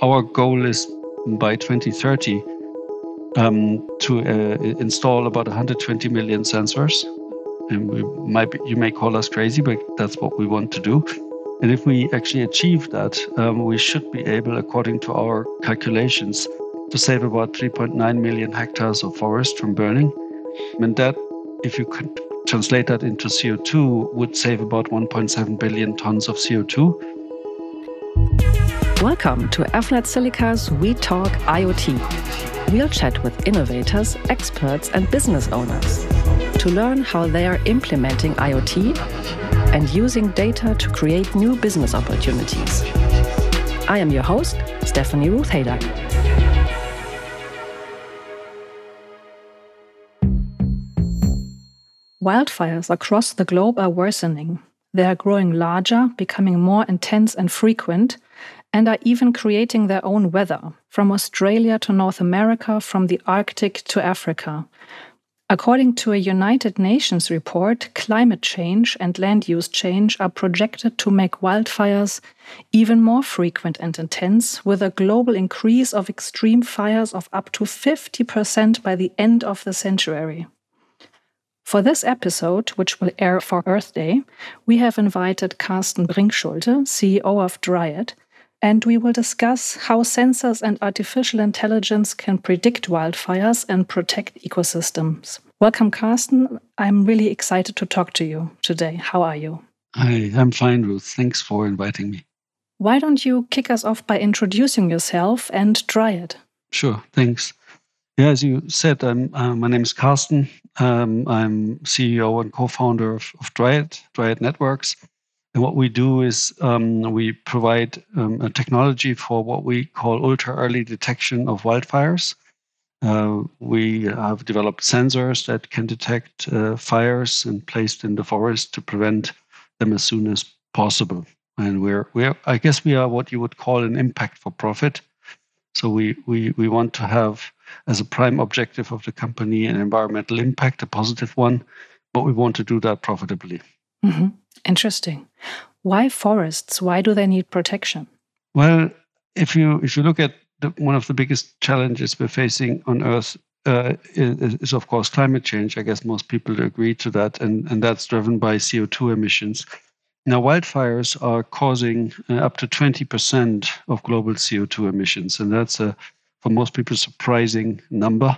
Our goal is by 2030 to install about 120 million sensors. And you may call us crazy, but that's what we want to do. And if we actually achieve that, we should be able, according to our calculations, to save about 3.9 million hectares of forest from burning. And that, if you could translate that into CO2, would save about 1.7 billion tons of CO2. Welcome to Avnet Silica's We Talk IoT. We'll chat with innovators, experts and business owners to learn how they are implementing IoT and using data to create new business opportunities. I am your host, Stephanie Ruth-Hader. Wildfires across the globe are worsening. They are growing larger, becoming more intense and frequent, and are even creating their own weather, from Australia to North America, from the Arctic to Africa. According to a United Nations report, climate change and land use change are projected to make wildfires even more frequent and intense, with a global increase of extreme fires of up to 50% by the end of the century. For this episode, which will air for Earth Day, we have invited Carsten Brinkschulte, CEO of Dryad, and we will discuss how sensors and artificial intelligence can predict wildfires and protect ecosystems. Welcome, Carsten. I'm really excited to talk to you today. How are you? Hi, I'm fine, Ruth. Thanks for inviting me. Why don't you kick us off by introducing yourself and Dryad? Sure, thanks. Yeah, as you said, my name is Carsten. I'm CEO and co-founder of Dryad Networks. And what we do is we provide a technology for what we call ultra-early detection of wildfires. We have developed sensors that can detect fires and placed in the forest to prevent them as soon as possible. And we are what you would call an impact for profit. So we want to have, as a prime objective of the company, an environmental impact, a positive one, but we want to do that profitably. Mm-hmm. Interesting. Why forests? Why do they need protection? Well, if you look at one of the biggest challenges we're facing on Earth is of course climate change. I guess most people agree to that, and that's driven by CO2 emissions. Now, wildfires are causing up to 20% of global CO2 emissions, and that's for most people surprising number.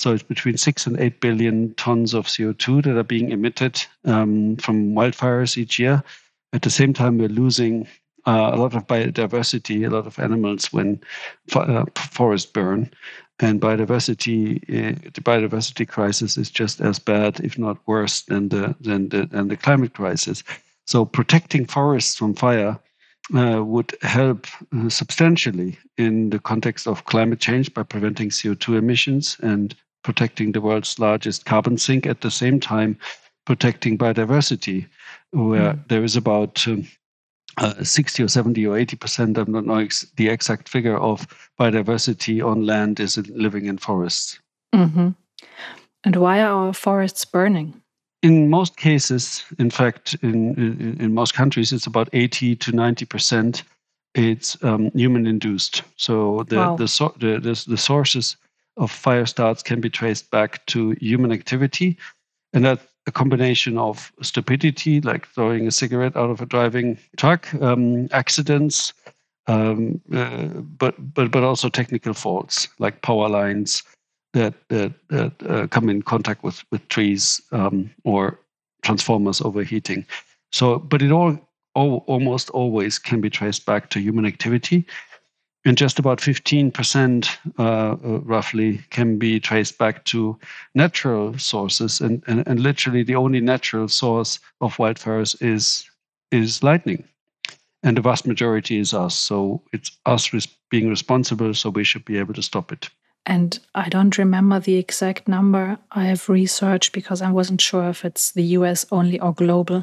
So it's between 6 and 8 billion tons of CO2 that are being emitted from wildfires each year. At the same time, we're losing a lot of biodiversity, a lot of animals when forests burn, and the biodiversity crisis is just as bad, if not worse, than the climate crisis. So protecting forests from fire would help substantially in the context of climate change by preventing CO2 emissions and protecting the world's largest carbon sink, at the same time protecting biodiversity, where there is about 60 or 70 or 80%, I don't know the exact figure, of biodiversity on land is living in forests. Mm-hmm. And why are our forests burning? In most cases, in fact, in most countries, it's about 80 to 90%. It's human-induced. So the sources of fire starts can be traced back to human activity, and that's a combination of stupidity, like throwing a cigarette out of a driving truck, accidents, but also technical faults like power lines that come in contact with trees or transformers overheating. So, but it all almost always can be traced back to human activity, and just about 15% roughly can be traced back to natural sources. And literally the only natural source of wildfires is lightning, and the vast majority is us. So it's us being responsible. So we should be able to stop it. And I don't remember the exact number. I have researched because I wasn't sure if it's the US only or global.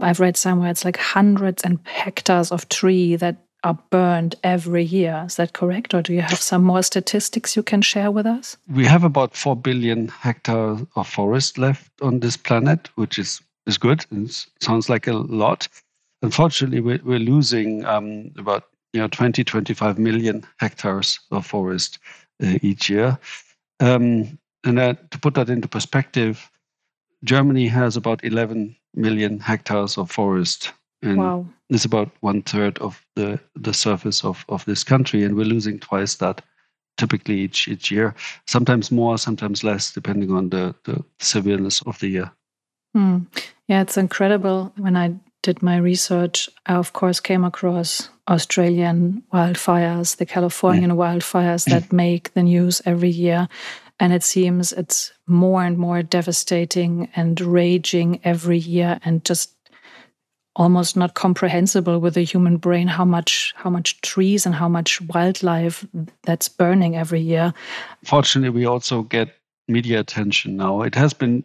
I've read somewhere it's like hundreds and hectares of tree that are burned every year. Is that correct? Or do you have some more statistics you can share with us? We have about 4 billion hectares of forest left on this planet, which is good. It sounds like a lot. Unfortunately, we're losing about 20-25 million hectares of forest each year. And that, to put that into perspective, Germany has about 11 million hectares of forest. And wow. It's about 1/3 of the surface of this country. And we're losing twice that typically each year, sometimes more, sometimes less, depending on the severeness of the year. Mm. Yeah, it's incredible. When I did my research, I, of course, came across Australian wildfires, the Californian wildfires that make the news every year. And it seems it's more and more devastating and raging every year, and just almost not comprehensible with the human brain how much trees and how much wildlife that's burning every year. Fortunately, we also get media attention now. It has been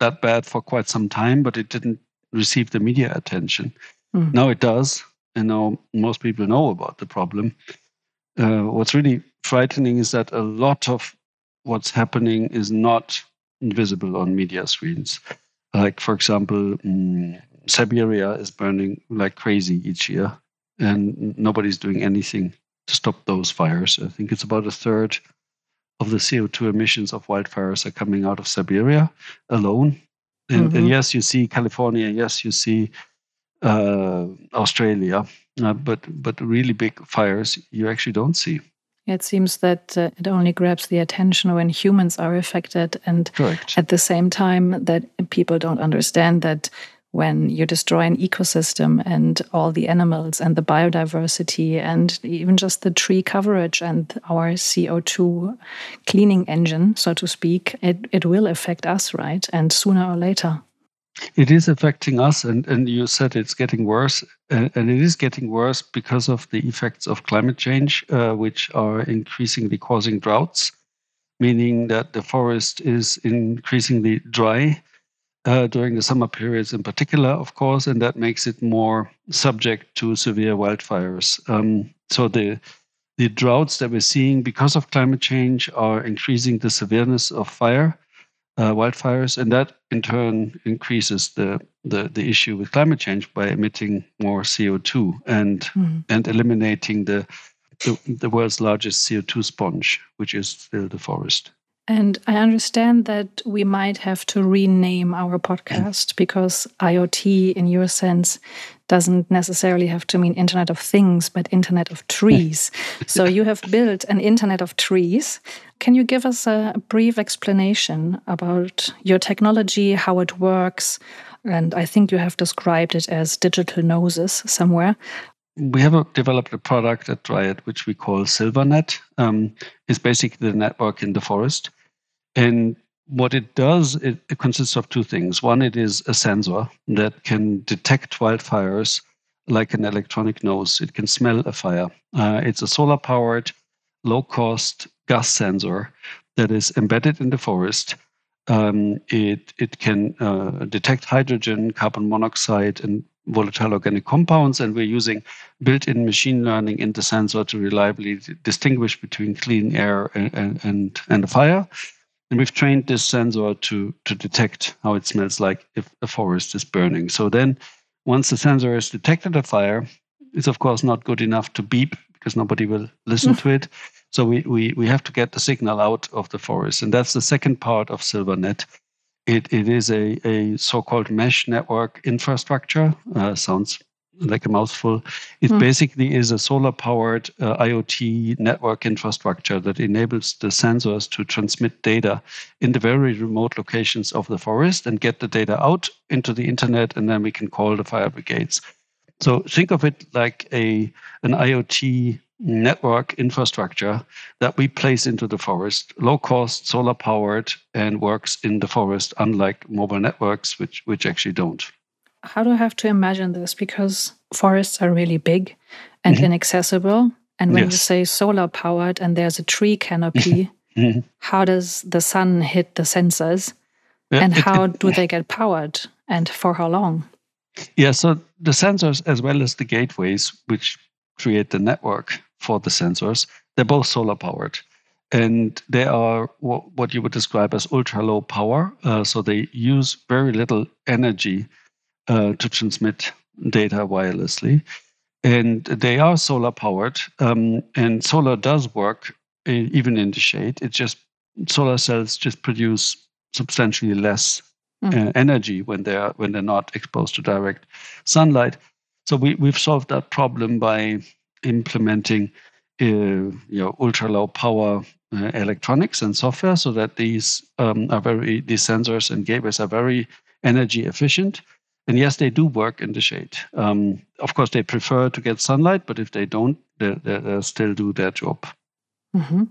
that bad for quite some time, but it didn't receive the media attention. Mm. Now it does, and now most people know about the problem. What's really frightening is that a lot of what's happening is not visible on media screens. Like, for example, Siberia is burning like crazy each year, and nobody's doing anything to stop those fires. I think it's about 1/3 of the CO2 emissions of wildfires are coming out of Siberia alone. And, and yes, you see California, yes, you see Australia, but really big fires you actually don't see. It seems that it only grabs the attention when humans are affected, and correct. At the same time that people don't understand that when you destroy an ecosystem and all the animals and the biodiversity and even just the tree coverage and our CO2 cleaning engine, so to speak, it will affect us, right? And sooner or later. It is affecting us, and you said it's getting worse, and it is getting worse because of the effects of climate change, which are increasingly causing droughts, meaning that the forest is increasingly dry. During the summer periods in particular, of course, and that makes it more subject to severe wildfires. So the droughts that we're seeing because of climate change are increasing the severeness of wildfires, and that in turn increases the issue with climate change by emitting more CO2 and eliminating the world's largest CO2 sponge, which is still the forest. And I understand that we might have to rename our podcast because IoT, in your sense, doesn't necessarily have to mean Internet of Things, but Internet of Trees. So you have built an Internet of Trees. Can you give us a brief explanation about your technology, how it works? And I think you have described it as digital noses somewhere. We have developed a product at Dryad, which we call SilvaNet. It's basically the network in the forest. And what it does, it consists of two things. One, it is a sensor that can detect wildfires like an electronic nose. It can smell a fire. It's a solar-powered, low-cost gas sensor that is embedded in the forest. It can detect hydrogen, carbon monoxide, and volatile organic compounds, and we're using built-in machine learning in the sensor to reliably distinguish between clean air and a fire. And we've trained this sensor to detect how it smells like if a forest is burning. So then once the sensor has detected a fire, it's of course not good enough to beep because nobody will listen to it. So we have to get the signal out of the forest. And that's the second part of SilvaNet. It is a so-called mesh network infrastructure. Sounds like a mouthful. It basically is a solar-powered IoT network infrastructure that enables the sensors to transmit data in the very remote locations of the forest and get the data out into the internet, and then we can call the fire brigades. So think of it like an IoT network infrastructure that we place into the forest, low cost, solar powered, and works in the forest, unlike mobile networks, which actually don't. How do I have to imagine this? Because forests are really big and inaccessible. And when you say solar powered and there's a tree canopy, how does the sun hit the sensors? And how do they get powered? And for how long? Yeah, so the sensors as well as the gateways, which create the network for the sensors, they're both solar-powered. And they are what you would describe as ultra-low power. So they use very little energy to transmit data wirelessly. And they are solar powered, and solar does work even in the shade. It just, solar cells just produce substantially less energy when they're not exposed to direct sunlight. So we've solved that problem by implementing ultra low power electronics and software, so that these sensors and gateways are very energy efficient. And yes, they do work in the shade. Of course, they prefer to get sunlight, but if they don't, they still do their job. Mm-hmm.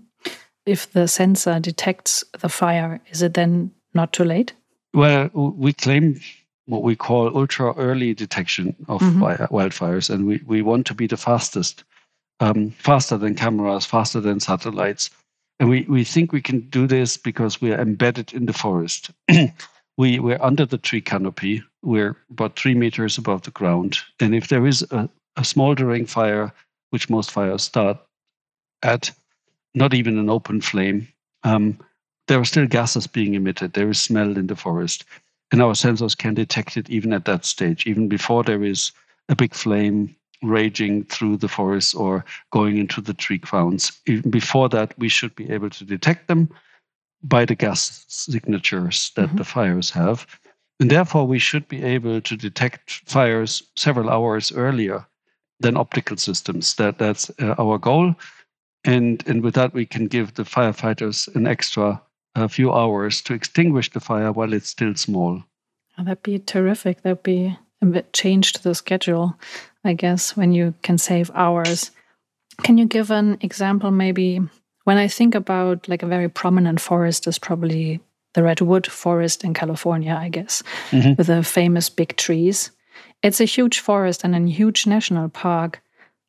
If the sensor detects the fire, is it then not too late? Well, we claim what we call ultra-early detection of wildfires, and we want to be the fastest, faster than cameras, faster than satellites. And we think we can do this because we are embedded in the forest. We're under the tree canopy. We're about 3 meters above the ground. And if there is a smoldering fire, which most fires start at, not even an open flame, there are still gases being emitted. There is smell in the forest. And our sensors can detect it even at that stage, even before there is a big flame raging through the forest or going into the tree crowns. Even before that, we should be able to detect them by the gas signatures that the fires have. And therefore, we should be able to detect fires several hours earlier than optical systems. That's our goal. And with that, we can give the firefighters an extra few hours to extinguish the fire while it's still small. Oh, that'd be terrific. That'd be a bit change to the schedule, I guess, when you can save hours. Can you give an example maybe? When I think about like a very prominent forest is probably the redwood forest in California, I guess, with the famous big trees. It's a huge forest and a huge national park.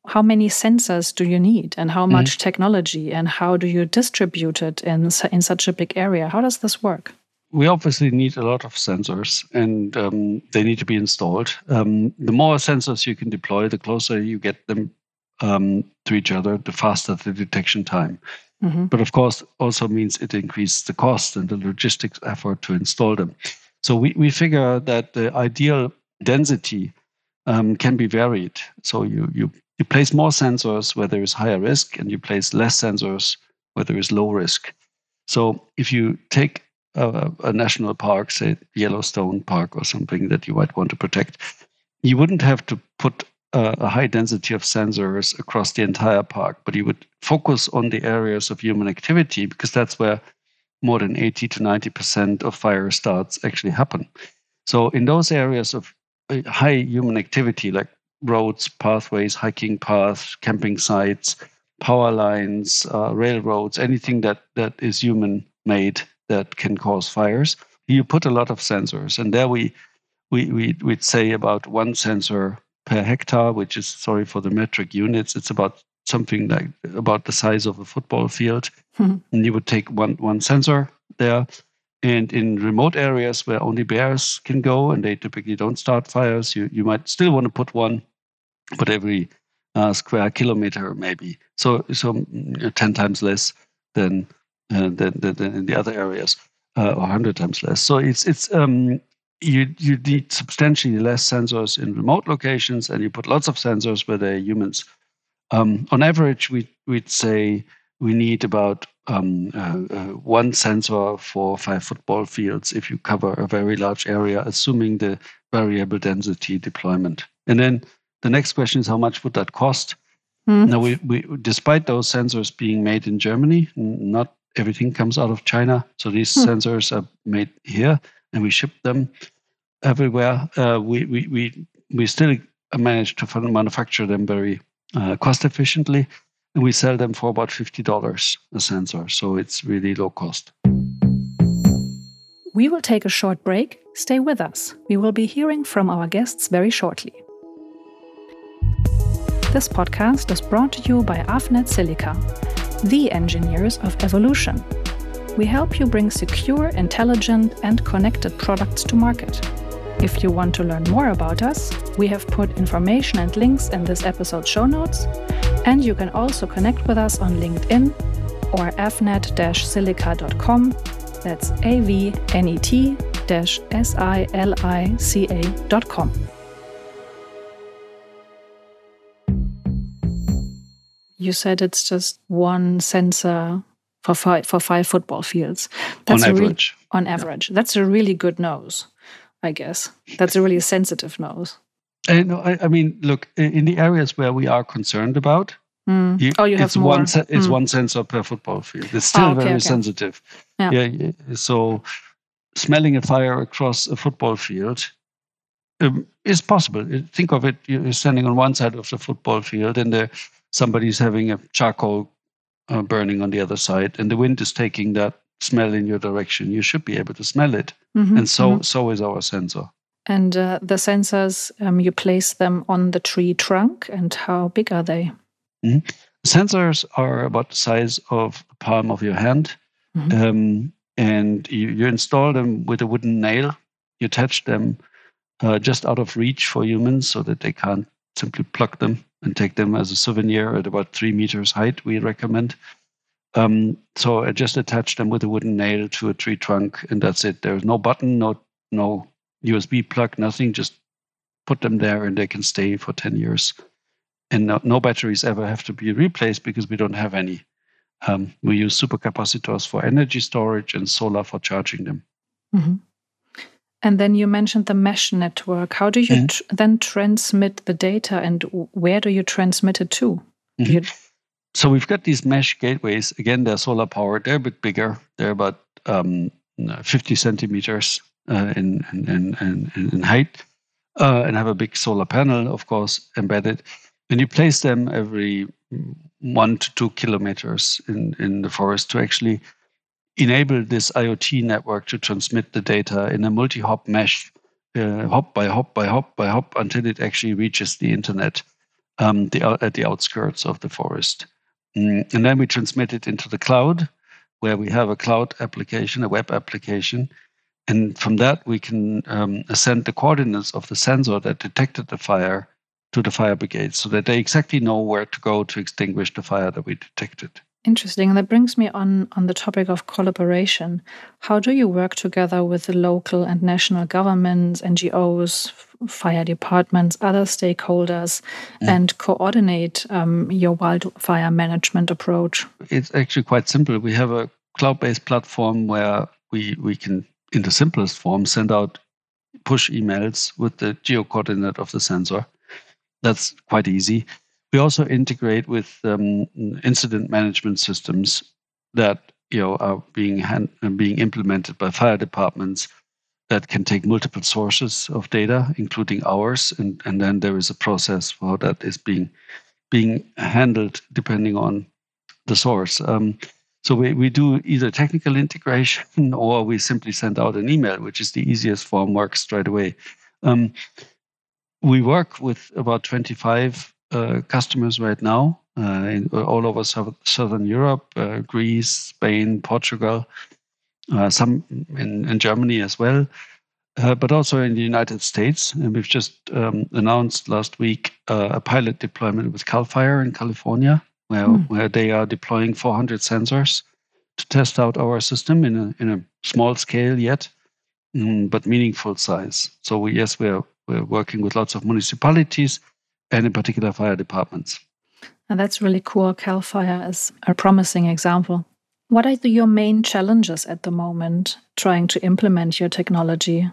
How many sensors do you need, and how much technology, and how do you distribute it in such a big area? How does this work? We obviously need a lot of sensors, and they need to be installed. The more sensors you can deploy, the closer you get them to each other, the faster the detection time. But of course, also means it increases the cost and the logistics effort to install them. So we figure that the ideal density can be varied. So you place more sensors where there is higher risk, and you place less sensors where there is low risk. So if you take a national park, say Yellowstone Park or something that you might want to protect, you wouldn't have to put a high density of sensors across the entire park, but you would focus on the areas of human activity, because that's where more than 80 to 90% of fire starts actually happen. So in those areas of high human activity, like roads, pathways, hiking paths, camping sites, power lines, railroads, anything that is human-made that can cause fires, you put a lot of sensors. And there we'd say about one sensor per hectare, which is, sorry for the metric units, it's about something like about the size of a football field. And you would take one sensor there. And in remote areas where only bears can go, and they typically don't start fires, you might still want to put one, but every square kilometer maybe. So 10 times less than in the other areas, or 100 times less. So it's You need substantially less sensors in remote locations, and you put lots of sensors where there are humans. On average, we'd say we need about one sensor for 5 football fields if you cover a very large area, assuming the variable density deployment. And then the next question is, how much would that cost? Now, we despite those sensors being made in Germany, not everything comes out of China. So these sensors are made here, and we ship them everywhere. We still manage to manufacture them very cost efficiently, and we sell them for about $50 a sensor. So it's really low cost. We will take a short break. Stay with us. We will be hearing from our guests very shortly. This podcast is brought to you by Avnet Silica, the engineers of evolution. We help you bring secure, intelligent, and connected products to market. If you want to learn more about us, we have put information and links in this episode's show notes, and you can also connect with us on LinkedIn or avnet-silica.com. That's avnet-silica.com. You said it's just one sensor for five football fields. That's on average. On average. Yeah. That's a really good nose, I guess. That's a really sensitive nose. No, I mean, look, in the areas where we are concerned about, you have more. One sensor per football field. It's still very sensitive. Yeah. So smelling a fire across a football field is possible. Think of it, you're standing on one side of the football field and somebody's having a charcoal burning on the other side, and the wind is taking that smell in your direction. You should be able to smell it. So is our sensor. And the sensors, you place them on the tree trunk, and how big are they? Sensors are about the size of the palm of your hand, and you install them with a wooden nail. You attach them just out of reach for humans so that they can't simply pluck them and take them as a souvenir at about 3 meters height, we recommend. So I just attach them with a wooden nail to a tree trunk, and that's it. There's no button, no USB plug, nothing. Just put them there and they can stay for 10 years. And no batteries ever have to be replaced because we don't have any. We use supercapacitors for energy storage and solar for charging them. And then you mentioned the mesh network. How do you then transmit the data, and where do you transmit it to? So we've got these mesh gateways. Again, they're solar powered. They're a bit bigger. They're about 50 centimeters in height, and have a big solar panel, of course, embedded. And you place them every 1 to 2 kilometers in the forest to actually enable this IoT network to transmit the data in a multi-hop mesh, hop by hop until it actually reaches the internet at the outskirts of the forest. And then we transmit it into the cloud, where we have a cloud application, a web application. And from that, we can send the coordinates of the sensor that detected the fire to the fire brigade so that they exactly know where to go to extinguish the fire that we detected. Interesting. And that brings me on the topic of collaboration. How do you work together with the local and national governments, NGOs, fire departments, other stakeholders, and coordinate your wildfire management approach? It's actually quite simple. We have a cloud-based platform where we can, in the simplest form, send out push emails with the geo-coordinate of the sensor. That's quite easy. We also integrate with incident management systems that are being implemented by fire departments that can take multiple sources of data, including ours, and then there is a process for how that is being handled depending on the source. So we do either technical integration or we simply send out an email, which is the easiest form, works straight away. We work with about 25 customers right now, all over Southern Europe, Greece, Spain, Portugal, some in Germany as well, but also in the United States. And we've just announced last week a pilot deployment with CalFire in California, where they are deploying 400 sensors to test out our system in a small scale yet, but meaningful size. So we're working with lots of municipalities and in particular fire departments. And that's really cool. CalFire is a promising example. What are your main challenges at the moment trying to implement your technology?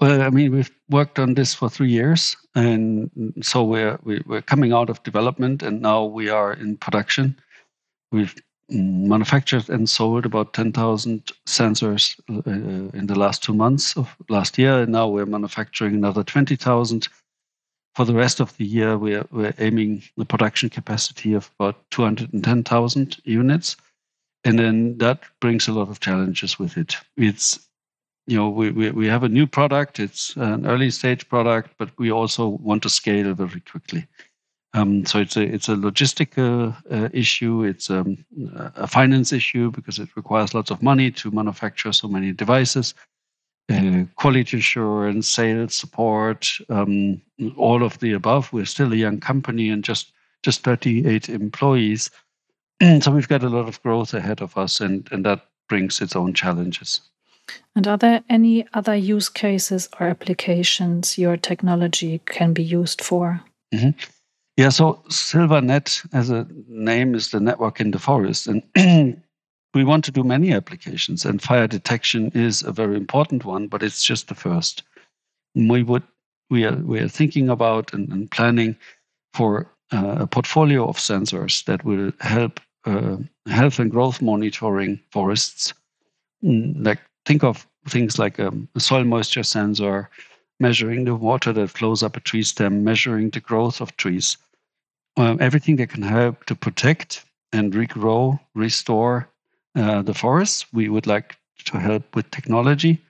Well, I mean, we've worked on this for 3 years, and so we're coming out of development, and now we are in production. We've manufactured and sold about 10,000 sensors in the last 2 months of last year, and now we're manufacturing another 20,000. For the rest of the year, we're aiming the production capacity of about 210,000 units, and then that brings a lot of challenges with it. It's we have a new product; it's an early stage product, but we also want to scale very quickly. So it's a logistical issue. It's a finance issue because it requires lots of money to manufacture so many devices. Quality assurance, sales support, all of the above. We're still a young company and just 38 employees. So we've got a lot of growth ahead of us, and that brings its own challenges. And are there any other use cases or applications your technology can be used for? Yeah, so Silvernet as a name is the network in the forest. And we want to do many applications, and fire detection is a very important one, but it's just the first. We are thinking about and planning for a portfolio of sensors that will help health and growth monitoring forests. Like, think of things like a soil moisture sensor, measuring the water that flows up a tree stem, measuring the growth of trees. Everything that can help to protect and regrow, restore the forests. We would like to help with technology.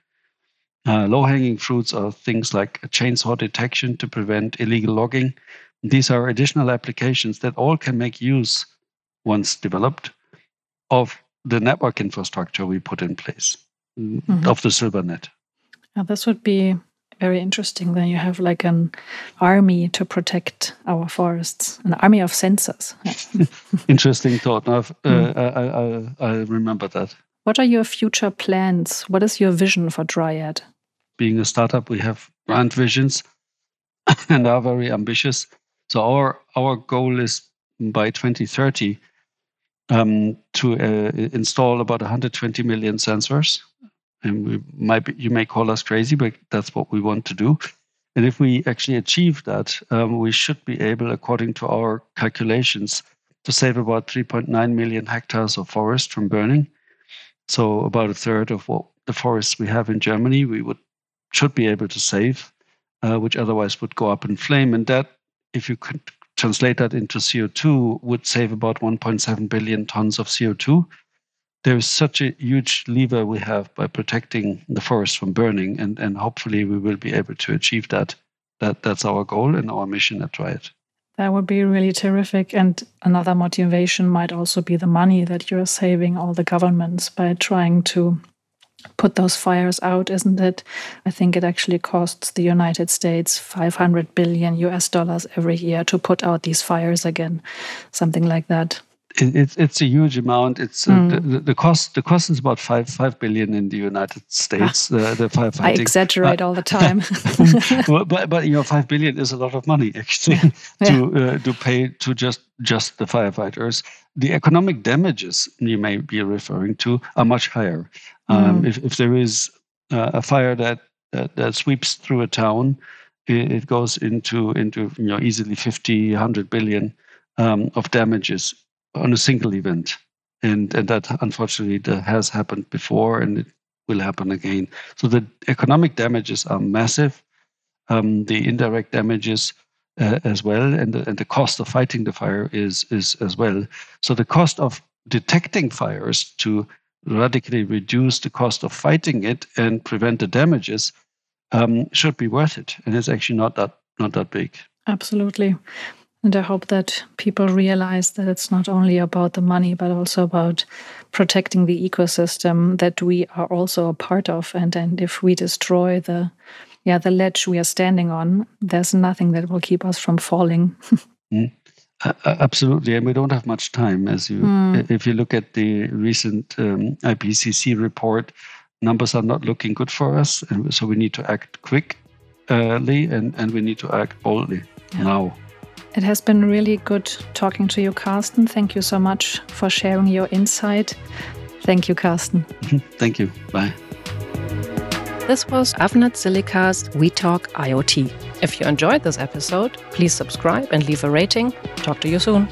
Low-hanging fruits are things like chainsaw detection to prevent illegal logging. These are additional applications that all can make use, once developed, of the network infrastructure we put in place, of the Silvernet. Now, this would be very interesting. Then you have like an army to protect our forests, an army of sensors. Interesting thought. I remember that. What are your future plans? What is your vision for Dryad? Being a startup, we have grand visions and are very ambitious. So our goal is by 2030 to install about 120 million sensors. And you may call us crazy, but that's what we want to do. And if we actually achieve that, we should be able, according to our calculations, to save about 3.9 million hectares of forest from burning. So about a third of what the forests we have in Germany, we should be able to save, which otherwise would go up in flame. And that, if you could translate that into CO2, would save about 1.7 billion tons of CO2. There is such a huge lever we have by protecting the forest from burning, and hopefully we will be able to achieve that. That's our goal and our mission at Dryad. That would be really terrific. And another motivation might also be the money that you're saving all the governments by trying to put those fires out, isn't it? I think it actually costs the United States $500 billion every year to put out these fires again, something like that. It's a huge amount. It's the cost is about $5 billion in the United States. The firefighting. I exaggerate all the time. but $5 billion is a lot of money actually to pay to just the firefighters. The economic damages you may be referring to are much higher. If there is a fire that sweeps through a town, it goes into easily 50, 100 billion of damages on a single event, and that unfortunately has happened before, and it will happen again. So the economic damages are massive, the indirect damages as well, and the cost of fighting the fire is as well. So the cost of detecting fires to radically reduce the cost of fighting it and prevent the damages should be worth it, and it's actually not that big. Absolutely. And I hope that people realize that it's not only about the money, but also about protecting the ecosystem that we are also a part of. And if we destroy the ledge we are standing on, there's nothing that will keep us from falling. Absolutely. And we don't have much time. If you look at the recent IPCC report, numbers are not looking good for us. And so we need to act quickly and we need to act boldly now. It has been really good talking to you, Carsten. Thank you so much for sharing your insight. Thank you, Carsten. Thank you. Bye. This was Avnet Silica's We Talk IoT. If you enjoyed this episode, please subscribe and leave a rating. Talk to you soon.